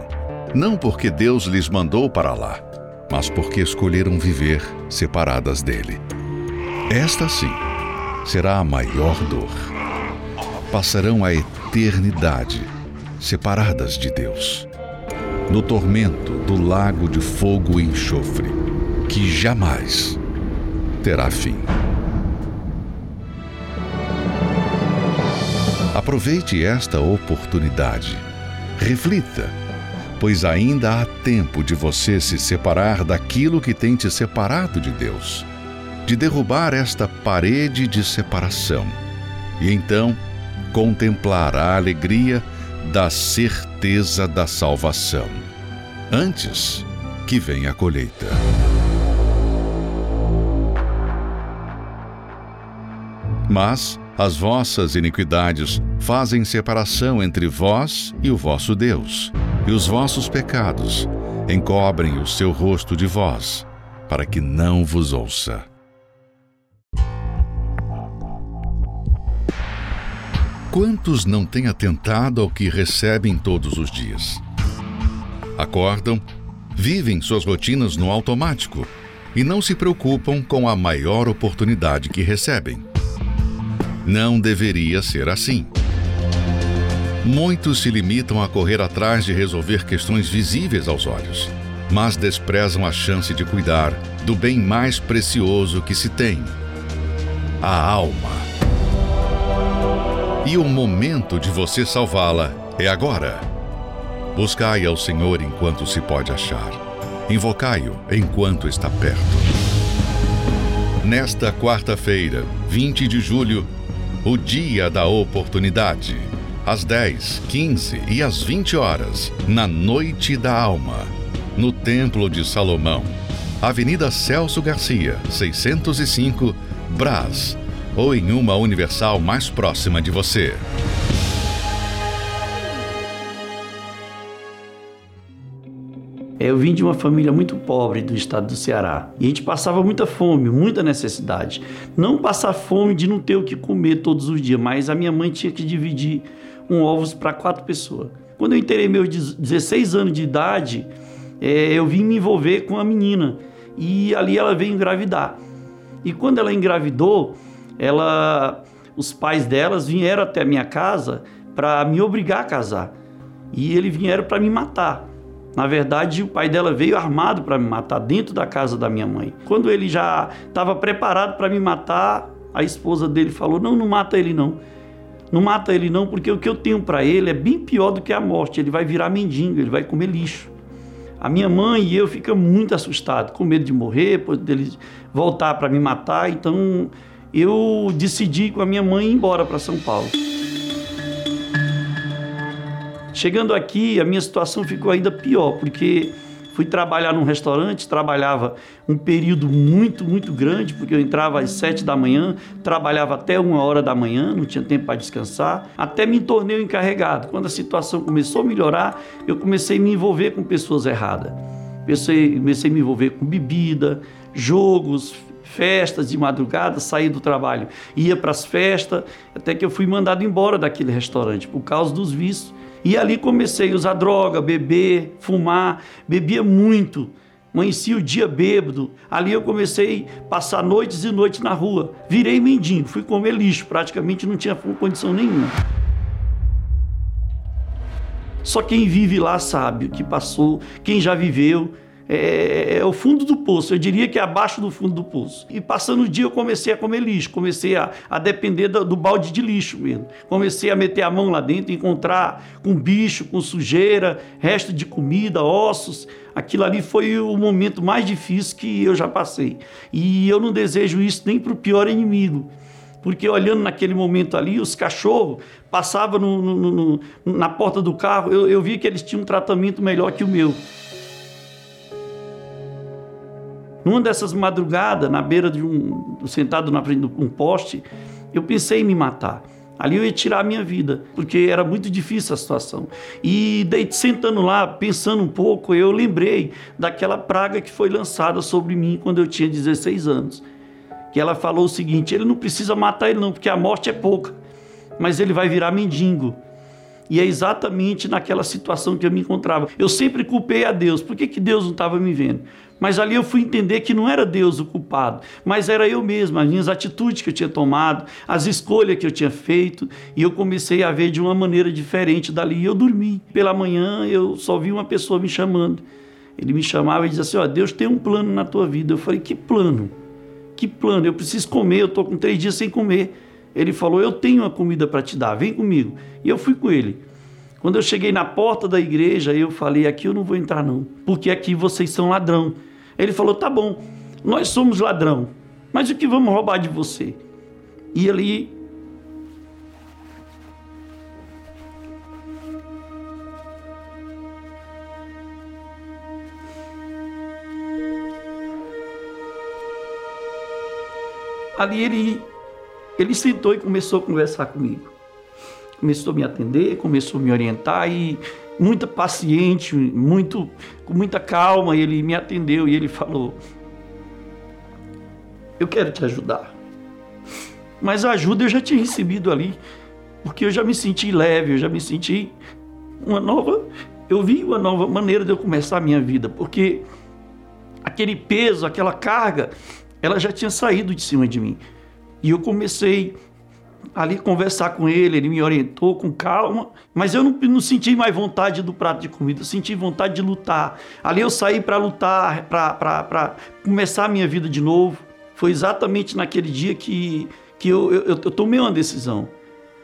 não porque Deus lhes mandou para lá, mas porque escolheram viver separadas dele. Esta, sim, será a maior dor. Passarão a eternidade. Eternidade, separadas de Deus, no tormento do lago de fogo e enxofre, que jamais terá fim. Aproveite esta oportunidade. Reflita, pois ainda há tempo de você se separar daquilo que tem te separado de Deus, de derrubar esta parede de separação. E então, contemplar a alegria da certeza da salvação, antes que venha a colheita. Mas as vossas iniquidades fazem separação entre vós e o vosso Deus, e os vossos pecados encobrem o seu rosto de vós, para que não vos ouça. Quantos não têm atentado ao que recebem todos os dias? Acordam, vivem suas rotinas no automático e não se preocupam com a maior oportunidade que recebem. Não deveria ser assim. Muitos se limitam a correr atrás de resolver questões visíveis aos olhos, mas desprezam a chance de cuidar do bem mais precioso que se tem: a alma. E o momento de você salvá-la é agora. Buscai ao Senhor enquanto se pode achar. Invocai-o enquanto está perto. Nesta quarta-feira, vinte de julho, o dia da oportunidade, às dez, quinze e às vinte horas, na Noite da Alma, no Templo de Salomão, Avenida Celso Garcia, seiscentos e cinco, Brás, ou em uma Universal mais próxima de você. Eu vim de uma família muito pobre do estado do Ceará. E a gente passava muita fome, muita necessidade. Não passar fome de não ter o que comer todos os dias, mas a minha mãe tinha que dividir um ovos para quatro pessoas. Quando eu entrei meus dezesseis anos de idade, eu vim me envolver com a menina. E ali ela veio engravidar. E quando ela engravidou, Ela, os pais delas vieram até a minha casa para me obrigar a casar. E eles vieram para me matar. Na verdade, o pai dela veio armado para me matar dentro da casa da minha mãe. Quando ele já estava preparado para me matar, a esposa dele falou: não, não mata ele não. Não mata ele não, porque o que eu tenho para ele é bem pior do que a morte. Ele vai virar mendigo, ele vai comer lixo. A minha mãe e eu ficamos muito assustados, com medo de morrer, depois dele voltar para me matar. Então, eu decidi com a minha mãe ir embora para São Paulo. Chegando aqui, a minha situação ficou ainda pior, porque fui trabalhar num restaurante, trabalhava um período muito, muito grande, porque eu entrava às sete da manhã, trabalhava até uma hora da manhã, não tinha tempo para descansar, até me tornei o encarregado. Quando a situação começou a melhorar, eu comecei a me envolver com pessoas erradas. Comecei, comecei a me envolver com bebida, jogos, festas de madrugada, saía do trabalho, ia para as festas, até que eu fui mandado embora daquele restaurante por causa dos vícios. E ali comecei a usar droga, beber, fumar, bebia muito, amanhecia o dia bêbado. Ali eu comecei a passar noites e noites na rua, virei mendigo, fui comer lixo, praticamente não tinha condição nenhuma. Só quem vive lá sabe o que passou, quem já viveu. É, é o fundo do poço, eu diria que é abaixo do fundo do poço. E passando o dia eu comecei a comer lixo, comecei a, a depender do, do balde de lixo mesmo. Comecei a meter a mão lá dentro, encontrar com bicho, com sujeira, resto de comida, ossos. Aquilo ali foi o momento mais difícil que eu já passei. E eu não desejo isso nem para o pior inimigo. Porque olhando naquele momento ali, os cachorros passavam no, no, no, na porta do carro, eu, eu vi que eles tinham um tratamento melhor que o meu. Numa dessas madrugadas, na beira de um, sentado na frente de um poste, eu pensei em me matar. Ali eu ia tirar a minha vida, porque era muito difícil a situação. E daí, sentando lá, pensando um pouco, eu lembrei daquela praga que foi lançada sobre mim quando eu tinha dezesseis anos. Que ela falou o seguinte: ele não precisa matar ele não, porque a morte é pouca, mas ele vai virar mendigo. E é exatamente naquela situação que eu me encontrava. Eu sempre culpei a Deus. Por que que Deus não estava me vendo? Mas ali eu fui entender que não era Deus o culpado, mas era eu mesmo, as minhas atitudes que eu tinha tomado, as escolhas que eu tinha feito, e eu comecei a ver de uma maneira diferente dali. E eu dormi. Pela manhã eu só vi uma pessoa me chamando. Ele me chamava e dizia assim: ó, Deus tem um plano na tua vida. Eu falei: que plano? Que plano? Eu preciso comer, eu estou com três dias sem comer. Ele falou: eu tenho uma comida para te dar, vem comigo. E eu fui com ele. Quando eu cheguei na porta da igreja, eu falei: aqui eu não vou entrar não, porque aqui vocês são ladrão. Ele falou: tá bom, nós somos ladrão, mas o que vamos roubar de você? E ali Ali ele Ele sentou e começou a conversar comigo. Começou a me atender, começou a me orientar e muito paciente, muito, com muita calma, ele me atendeu e ele falou: eu quero te ajudar. Mas a ajuda eu já tinha recebido ali, porque eu já me senti leve, eu já me senti uma nova... Eu vi uma nova maneira de eu começar a minha vida, porque aquele peso, aquela carga, ela já tinha saído de cima de mim. E eu comecei ali a conversar com ele, ele me orientou com calma, mas eu não, não senti mais vontade do prato de comida, eu senti vontade de lutar. Ali eu saí para lutar, para começar a minha vida de novo. Foi exatamente naquele dia que, que eu, eu, eu tomei uma decisão.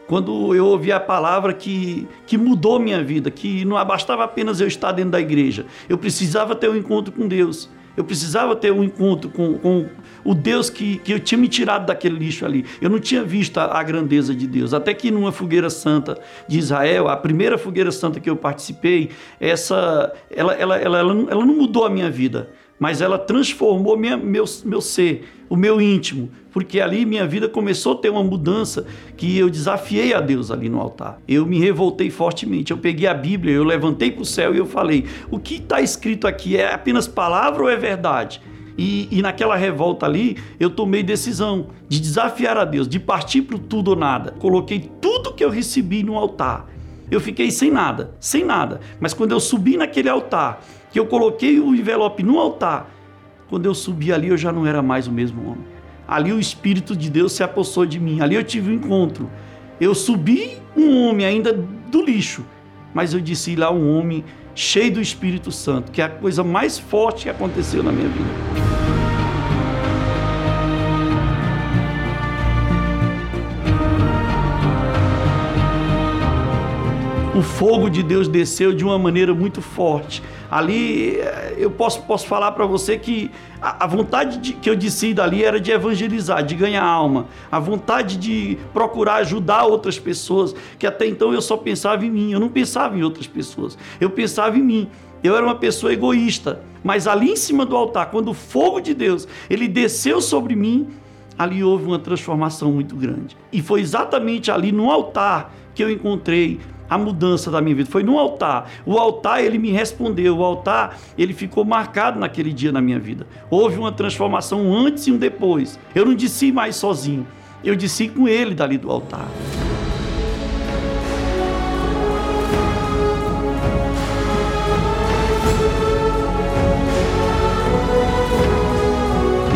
Quando eu ouvi a palavra que, que mudou minha vida, que não bastava apenas eu estar dentro da igreja. Eu precisava ter um encontro com Deus. Eu precisava ter um encontro com, com o Deus que, que eu tinha me tirado daquele lixo ali. Eu não tinha visto a, a grandeza de Deus. Até que numa fogueira santa de Israel, a primeira fogueira santa que eu participei, essa, ela, ela, ela, ela, não, ela não mudou a minha vida, mas ela transformou minha, meu, meu ser, o meu íntimo, porque ali minha vida começou a ter uma mudança que eu desafiei a Deus ali no altar. Eu me revoltei fortemente, eu peguei a Bíblia, eu levantei para o céu e eu falei: o que está escrito aqui é apenas palavra ou é verdade? E, e naquela revolta ali, eu tomei decisão de desafiar a Deus, de partir para o tudo ou nada. Coloquei tudo que eu recebi no altar. Eu fiquei sem nada, sem nada, mas quando eu subi naquele altar, que eu coloquei o envelope no altar, quando eu subi ali, eu já não era mais o mesmo homem. Ali o Espírito de Deus se apossou de mim, ali eu tive um encontro. Eu subi um homem ainda do lixo, mas eu disse lá um homem cheio do Espírito Santo, que é a coisa mais forte que aconteceu na minha vida. O fogo de Deus desceu de uma maneira muito forte. Ali, eu posso, posso falar para você que a, a vontade de, que eu disse dali era de evangelizar, de ganhar alma. A vontade de procurar ajudar outras pessoas, que até então eu só pensava em mim. Eu não pensava em outras pessoas, eu pensava em mim. Eu era uma pessoa egoísta, mas ali em cima do altar, quando o fogo de Deus ele desceu sobre mim, ali houve uma transformação muito grande. E foi exatamente ali no altar que eu encontrei a mudança da minha vida. Foi no altar. O altar, ele me respondeu. O altar, ele ficou marcado naquele dia na minha vida. Houve uma transformação, um antes e um depois. Eu não disse mais sozinho. Eu disse com ele dali do altar.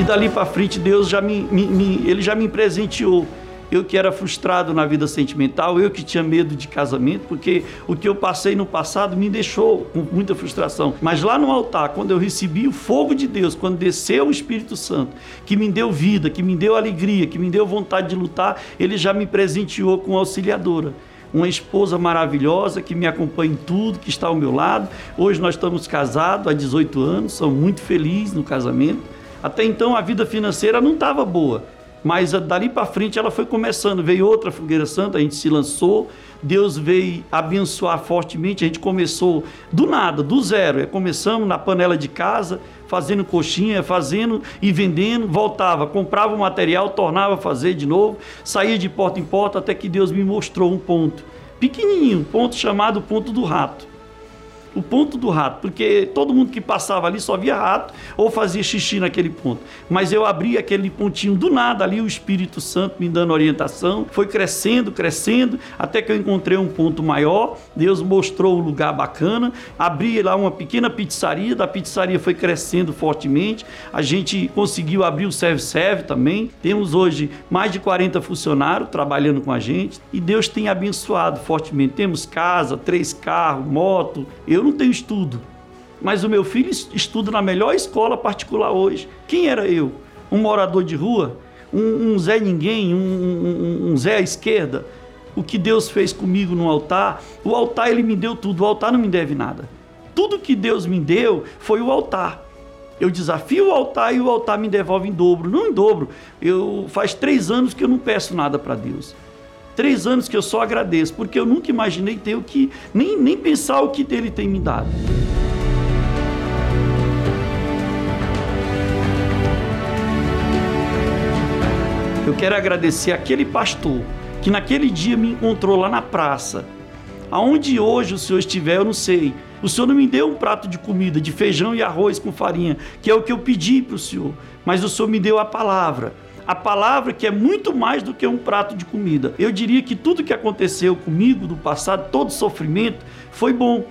E dali para frente, Deus já me, me, me, ele já me presenteou. Eu que era frustrado na vida sentimental, eu que tinha medo de casamento, porque o que eu passei no passado me deixou com muita frustração. Mas lá no altar, quando eu recebi o fogo de Deus, quando desceu o Espírito Santo, que me deu vida, que me deu alegria, que me deu vontade de lutar, ele já me presenteou com uma auxiliadora. Uma esposa maravilhosa que me acompanha em tudo, que está ao meu lado. Hoje nós estamos casados há dezoito anos, sou muito feliz no casamento. Até então a vida financeira não estava boa. Mas dali para frente ela foi começando, veio outra fogueira santa, a gente se lançou, Deus veio abençoar fortemente, a gente começou do nada, do zero, começamos na panela de casa, fazendo coxinha, fazendo e vendendo, voltava, comprava o material, tornava a fazer de novo, saía de porta em porta até que Deus me mostrou um ponto, pequenininho, um ponto chamado Ponto do Rato. O Ponto do Rato, porque todo mundo que passava ali só via rato ou fazia xixi naquele ponto. Mas eu abri aquele pontinho do nada ali, o Espírito Santo me dando orientação. Foi crescendo, crescendo, até que eu encontrei um ponto maior. Deus mostrou um lugar bacana. Abri lá uma pequena pizzaria. Da pizzaria foi crescendo fortemente. A gente conseguiu abrir o serve-serve também. Temos hoje mais de quarenta funcionários trabalhando com a gente. E Deus tem abençoado fortemente. Temos casa, três carros, moto. Eu não tenho estudo, mas o meu filho estuda na melhor escola particular hoje. Quem era eu? Um morador de rua? Um, um Zé Ninguém? Um, um, um Zé à esquerda? O que Deus fez comigo no altar? O altar ele me deu tudo, o altar não me deve nada. Tudo que Deus me deu foi o altar. Eu desafio o altar e o altar me devolve em dobro. Não em dobro, eu, faz três anos que eu não peço nada para Deus. Três anos que eu só agradeço, porque eu nunca imaginei ter o que, nem, nem pensar o que dele tem me dado. Eu quero agradecer aquele pastor que naquele dia me encontrou lá na praça. Aonde hoje o senhor estiver, eu não sei. O senhor não me deu um prato de comida, de feijão e arroz com farinha, que é o que eu pedi para o senhor, mas o senhor me deu a palavra. A palavra que é muito mais do que um prato de comida. Eu diria que tudo que aconteceu comigo no passado, todo sofrimento, foi bom.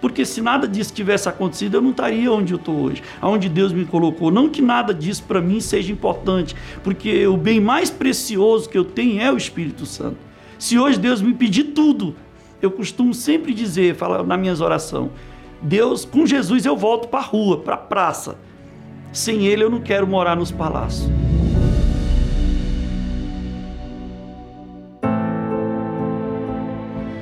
Porque se nada disso tivesse acontecido, eu não estaria onde eu estou hoje, aonde Deus me colocou. Não que nada disso para mim seja importante, porque o bem mais precioso que eu tenho é o Espírito Santo. Se hoje Deus me pedir tudo, eu costumo sempre dizer, falar nas minhas orações, Deus, com Jesus eu volto para a rua, para a praça. Sem Ele eu não quero morar nos palácios.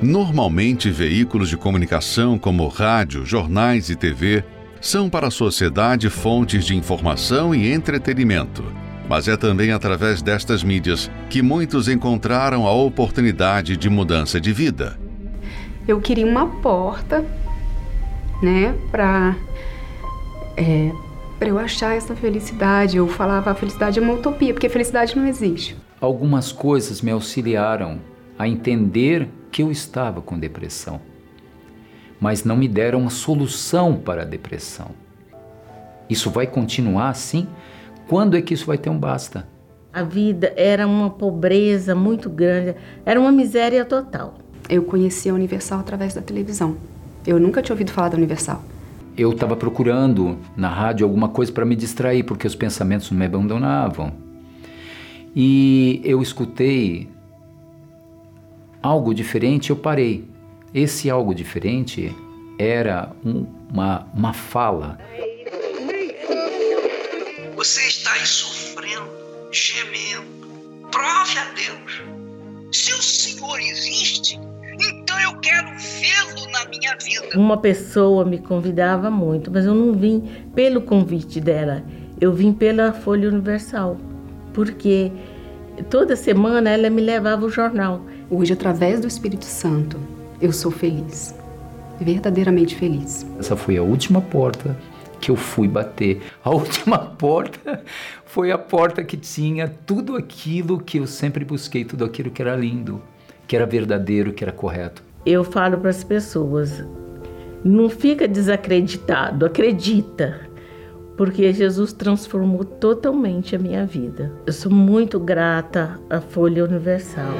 Normalmente, veículos de comunicação como rádio, jornais e T V são para a sociedade fontes de informação e entretenimento. Mas é também através destas mídias que muitos encontraram a oportunidade de mudança de vida. Eu queria uma porta, né, para é, para eu achar essa felicidade. Eu falava, a felicidade é uma utopia, porque felicidade não existe. Algumas coisas me auxiliaram a entender que eu estava com depressão, mas não me deram uma solução para a depressão. Isso vai continuar assim? Quando é que isso vai ter um basta? A vida era uma pobreza muito grande, era uma miséria total. Eu conheci a Universal através da televisão. Eu nunca tinha ouvido falar da Universal. Eu estava procurando na rádio alguma coisa para me distrair, porque os pensamentos não me abandonavam. E eu escutei algo diferente, eu parei. Esse algo diferente era um, uma, uma fala. Você está aí sofrendo, gemendo. Prove a Deus. Se o Senhor existe, então eu quero vê-lo na minha vida. Uma pessoa me convidava muito, mas eu não vim pelo convite dela. Eu vim pela Folha Universal, porque toda semana ela me levava o jornal. Hoje, através do Espírito Santo, eu sou feliz, verdadeiramente feliz. Essa foi a última porta que eu fui bater. A última porta foi a porta que tinha tudo aquilo que eu sempre busquei, tudo aquilo que era lindo, que era verdadeiro, que era correto. Eu falo para as pessoas, não fica desacreditado, acredita, porque Jesus transformou totalmente a minha vida. Eu sou muito grata à Folha Universal.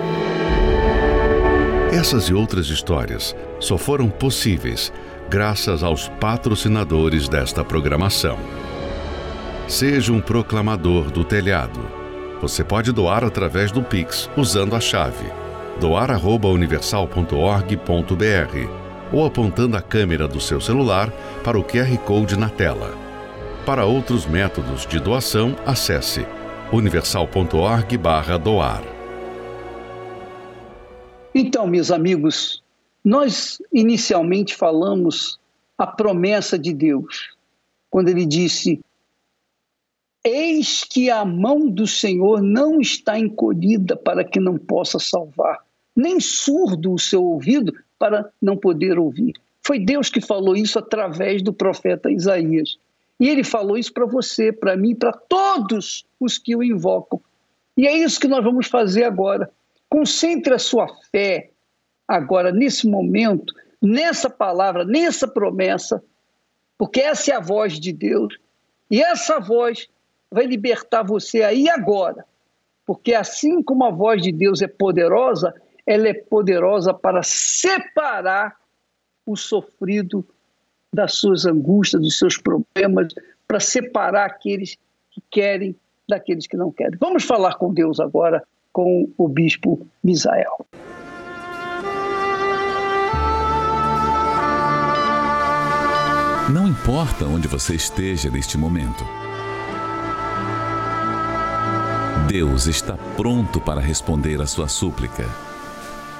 Essas e outras histórias só foram possíveis graças aos patrocinadores desta programação. Seja um proclamador do telhado. Você pode doar através do Pix usando a chave doar arroba universal ponto org ponto br ou apontando a câmera do seu celular para o Q R Code na tela. Para outros métodos de doação, acesse universal ponto org barra doar. Então, meus amigos, nós inicialmente falamos a promessa de Deus, quando ele disse, eis que a mão do Senhor não está encolhida para que não possa salvar, nem surdo o seu ouvido para não poder ouvir. Foi Deus que falou isso através do profeta Isaías. E ele falou isso para você, para mim, para todos os que o invocam. E é isso que nós vamos fazer agora. Concentre a sua fé agora, nesse momento, nessa palavra, nessa promessa, porque essa é a voz de Deus. E essa voz vai libertar você aí agora, porque assim como a voz de Deus é poderosa, ela é poderosa para separar o sofrido das suas angústias, dos seus problemas, para separar aqueles que querem daqueles que não querem. Vamos falar com Deus agora, com o Bispo Misael. Não importa onde você esteja neste momento, Deus está pronto para responder a sua súplica.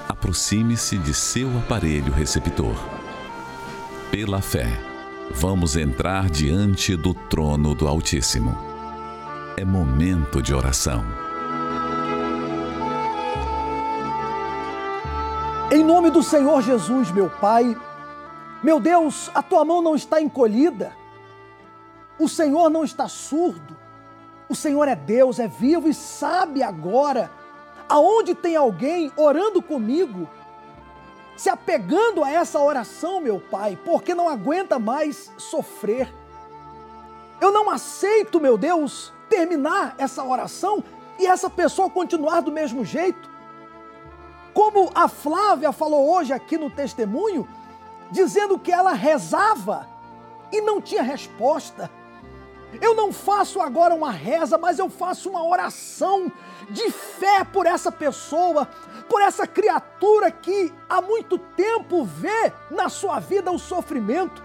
Aproxime-se de seu aparelho receptor. Pela fé, vamos entrar diante do trono do Altíssimo. É momento de oração. Em nome do Senhor Jesus, meu Pai, meu Deus, a tua mão não está encolhida, o Senhor não está surdo, O Senhor é Deus, é vivo e sabe agora aonde tem alguém orando comigo, se apegando a essa oração, meu Pai, porque não aguenta mais sofrer. Eu não aceito, meu Deus, terminar essa oração e essa pessoa continuar do mesmo jeito. Como a Flávia falou hoje aqui no testemunho, dizendo que ela rezava e não tinha resposta. Eu não faço agora uma reza, mas eu faço uma oração de fé por essa pessoa, por essa criatura que há muito tempo vê na sua vida o sofrimento.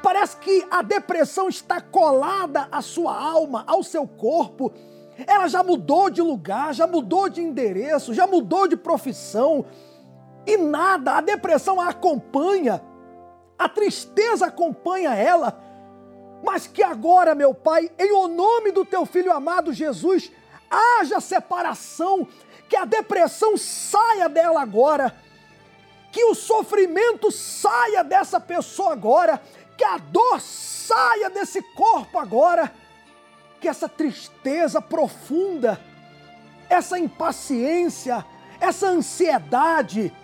Parece que a depressão está colada à sua alma, ao seu corpo. Ela já mudou de lugar, já mudou de endereço, já mudou de profissão. E nada, a depressão a acompanha, a tristeza acompanha ela. Mas que agora, meu Pai, em o nome do Teu Filho amado Jesus, haja separação, que a depressão saia dela agora, que o sofrimento saia dessa pessoa agora, que a dor saia desse corpo agora, que essa tristeza profunda, essa impaciência, essa ansiedade,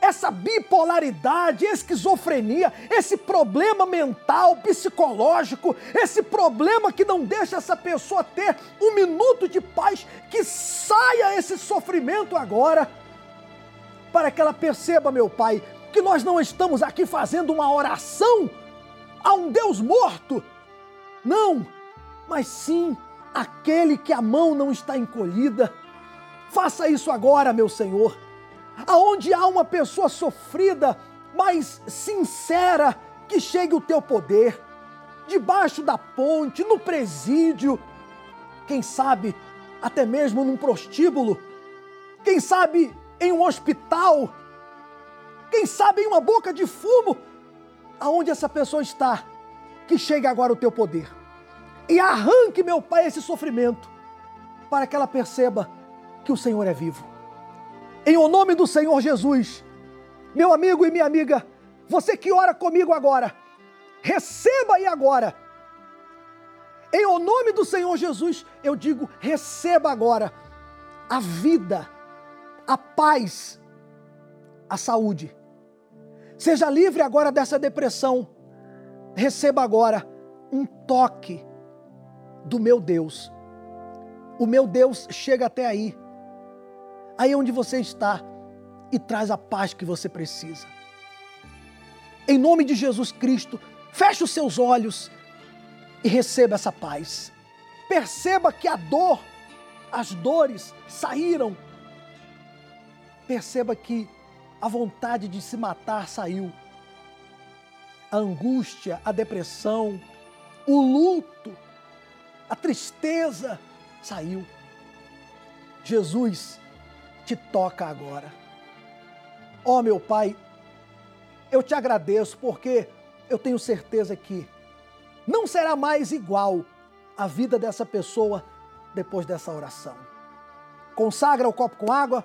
essa bipolaridade, esquizofrenia, esse problema mental, psicológico, esse problema que não deixa essa pessoa ter um minuto de paz, que saia esse sofrimento agora, para que ela perceba, meu Pai, que nós não estamos aqui fazendo uma oração a um Deus morto, não, mas sim aquele que a mão não está encolhida. Faça isso agora, meu Senhor, aonde há uma pessoa sofrida, mas sincera, que chegue o Teu poder, debaixo da ponte, no presídio, quem sabe até mesmo num prostíbulo, quem sabe em um hospital, quem sabe em uma boca de fumo, aonde essa pessoa está, que chegue agora o Teu poder. E arranque, meu Pai, esse sofrimento, para que ela perceba que o Senhor é vivo. Em o nome do Senhor Jesus, meu amigo e minha amiga, você que ora comigo agora, receba aí agora. Em o nome do Senhor Jesus, eu digo, receba agora a vida, a paz, a saúde. Seja livre agora dessa depressão. Receba agora um toque do meu Deus. O meu Deus chega até aí, aí onde você está, e traz a paz que você precisa. Em nome de Jesus Cristo, feche os seus olhos e receba essa paz. Perceba que a dor, as dores saíram. Perceba que a vontade de se matar saiu. A angústia, a depressão, o luto, a tristeza saiu. Jesus te toca agora. Ó, meu Pai, eu te agradeço porque eu tenho certeza que não será mais igual a vida dessa pessoa depois dessa oração. Consagra o copo com água.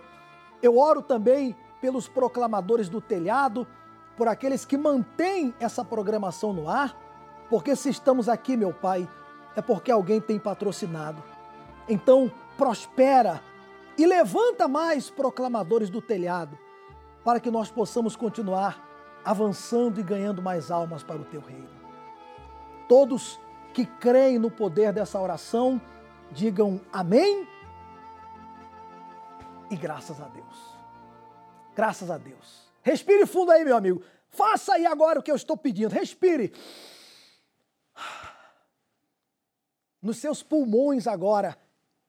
Eu oro também pelos proclamadores do telhado, por aqueles que mantêm essa programação no ar, porque se estamos aqui, meu Pai, é porque alguém tem patrocinado. Então, prospera e levanta mais proclamadores do telhado, para que nós possamos continuar avançando e ganhando mais almas para o Teu reino. Todos que creem no poder dessa oração, digam amém e graças a Deus. Graças a Deus. Respire fundo aí, meu amigo. Faça aí agora o que eu estou pedindo. Respire. Nos seus pulmões agora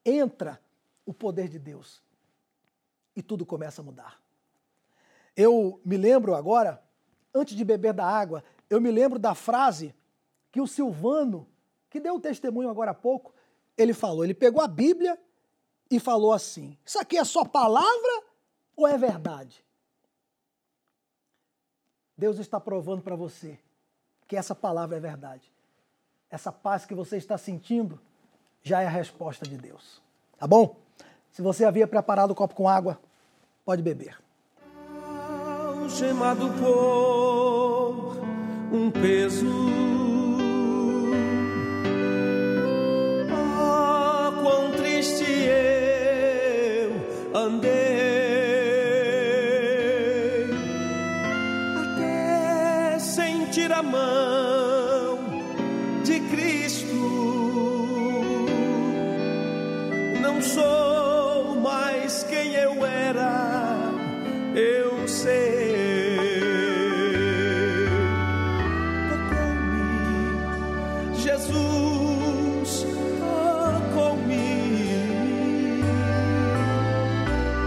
entra o poder de Deus. E tudo começa a mudar. Eu me lembro agora, antes de beber da água, eu me lembro da frase que o Silvano, que deu o testemunho agora há pouco, ele falou, ele pegou a Bíblia e falou assim, isso aqui é só palavra ou é verdade? Deus está provando para você que essa palavra é verdade. Essa paz que você está sentindo já é a resposta de Deus. Tá bom? Se você havia preparado o copo com água, pode beber. Algemado por um peso, a sentir a mão de Cristo. Não sou mais quem eu era, eu sei. Tocou-me, Jesus, tocou-me.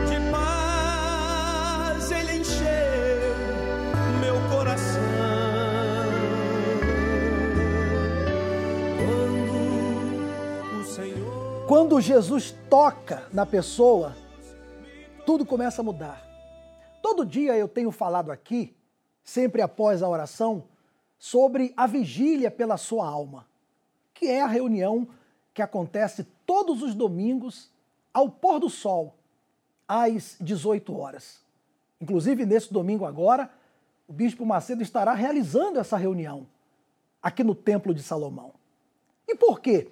De paz ele encheu meu coração. Quando o Senhor... Quando Jesus toca na pessoa, tudo começa a mudar. Todo dia eu tenho falado aqui, sempre após a oração, sobre a vigília pela sua alma, que é a reunião que acontece todos os domingos ao pôr do sol, às dezoito horas. Inclusive, nesse domingo agora, o Bispo Macedo estará realizando essa reunião aqui no Templo de Salomão. E por quê?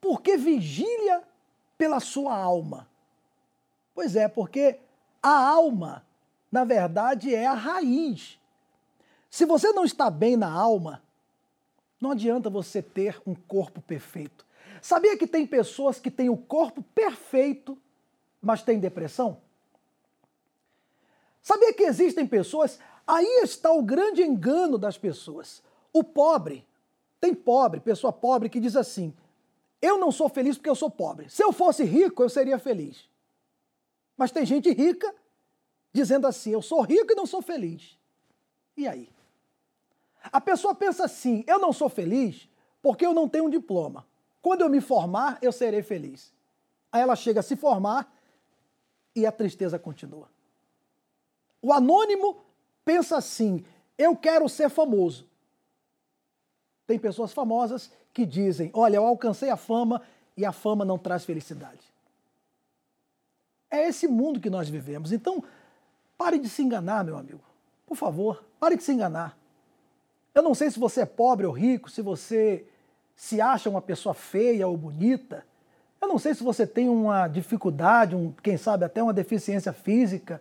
Porque vigília pela sua alma. Pois é, porque a alma, na verdade, é a raiz. Se você não está bem na alma, não adianta você ter um corpo perfeito. Sabia que tem pessoas que têm o corpo perfeito, mas têm depressão? Sabia que existem pessoas? Aí está o grande engano das pessoas. O pobre, tem pobre, pessoa pobre que diz assim: eu não sou feliz porque eu sou pobre. Se eu fosse rico, eu seria feliz. Mas tem gente rica dizendo assim: eu sou rico e não sou feliz. E aí? A pessoa pensa assim: eu não sou feliz porque eu não tenho um diploma. Quando eu me formar, eu serei feliz. Aí ela chega a se formar e a tristeza continua. O anônimo pensa assim: eu quero ser famoso. Tem pessoas famosas que dizem: olha, eu alcancei a fama e a fama não traz felicidade. É esse mundo que nós vivemos. Então, pare de se enganar, meu amigo. Por favor, pare de se enganar. Eu não sei se você é pobre ou rico, se você se acha uma pessoa feia ou bonita. Eu não sei se você tem uma dificuldade, um, quem sabe até uma deficiência física.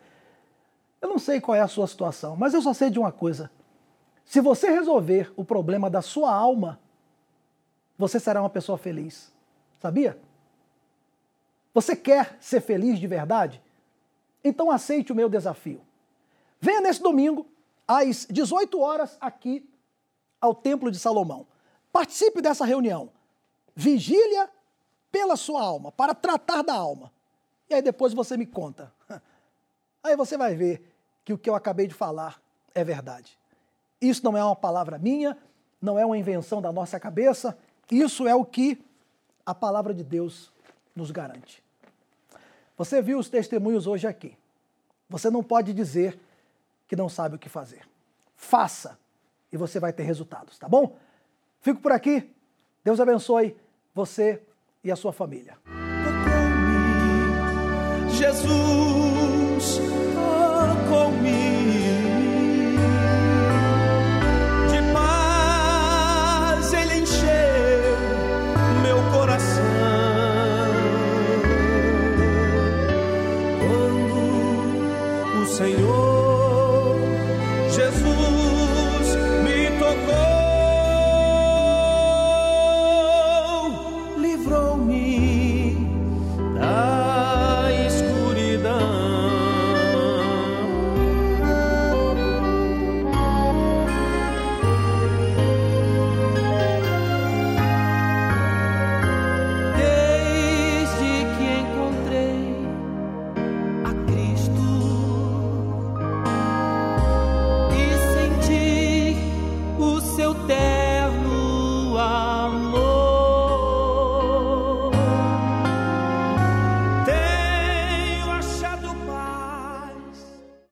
Eu não sei qual é a sua situação, mas eu só sei de uma coisa. Se você resolver o problema da sua alma, você será uma pessoa feliz. Sabia? Você quer ser feliz de verdade? Então aceite o meu desafio. Venha nesse domingo, às dezoito horas, aqui ao Templo de Salomão. Participe dessa reunião. Vigília pela sua alma, para tratar da alma. E aí depois você me conta. Aí você vai ver que o que eu acabei de falar é verdade. Isso não é uma palavra minha, não é uma invenção da nossa cabeça. Isso é o que a palavra de Deus nos garante. Você viu os testemunhos hoje aqui. Você não pode dizer que não sabe o que fazer. Faça e você vai ter resultados, tá bom? Fico por aqui. Deus abençoe você e a sua família. Jesus, tocou-me. De paz ele encheu meu coração. Senhor, Jesus me tocou.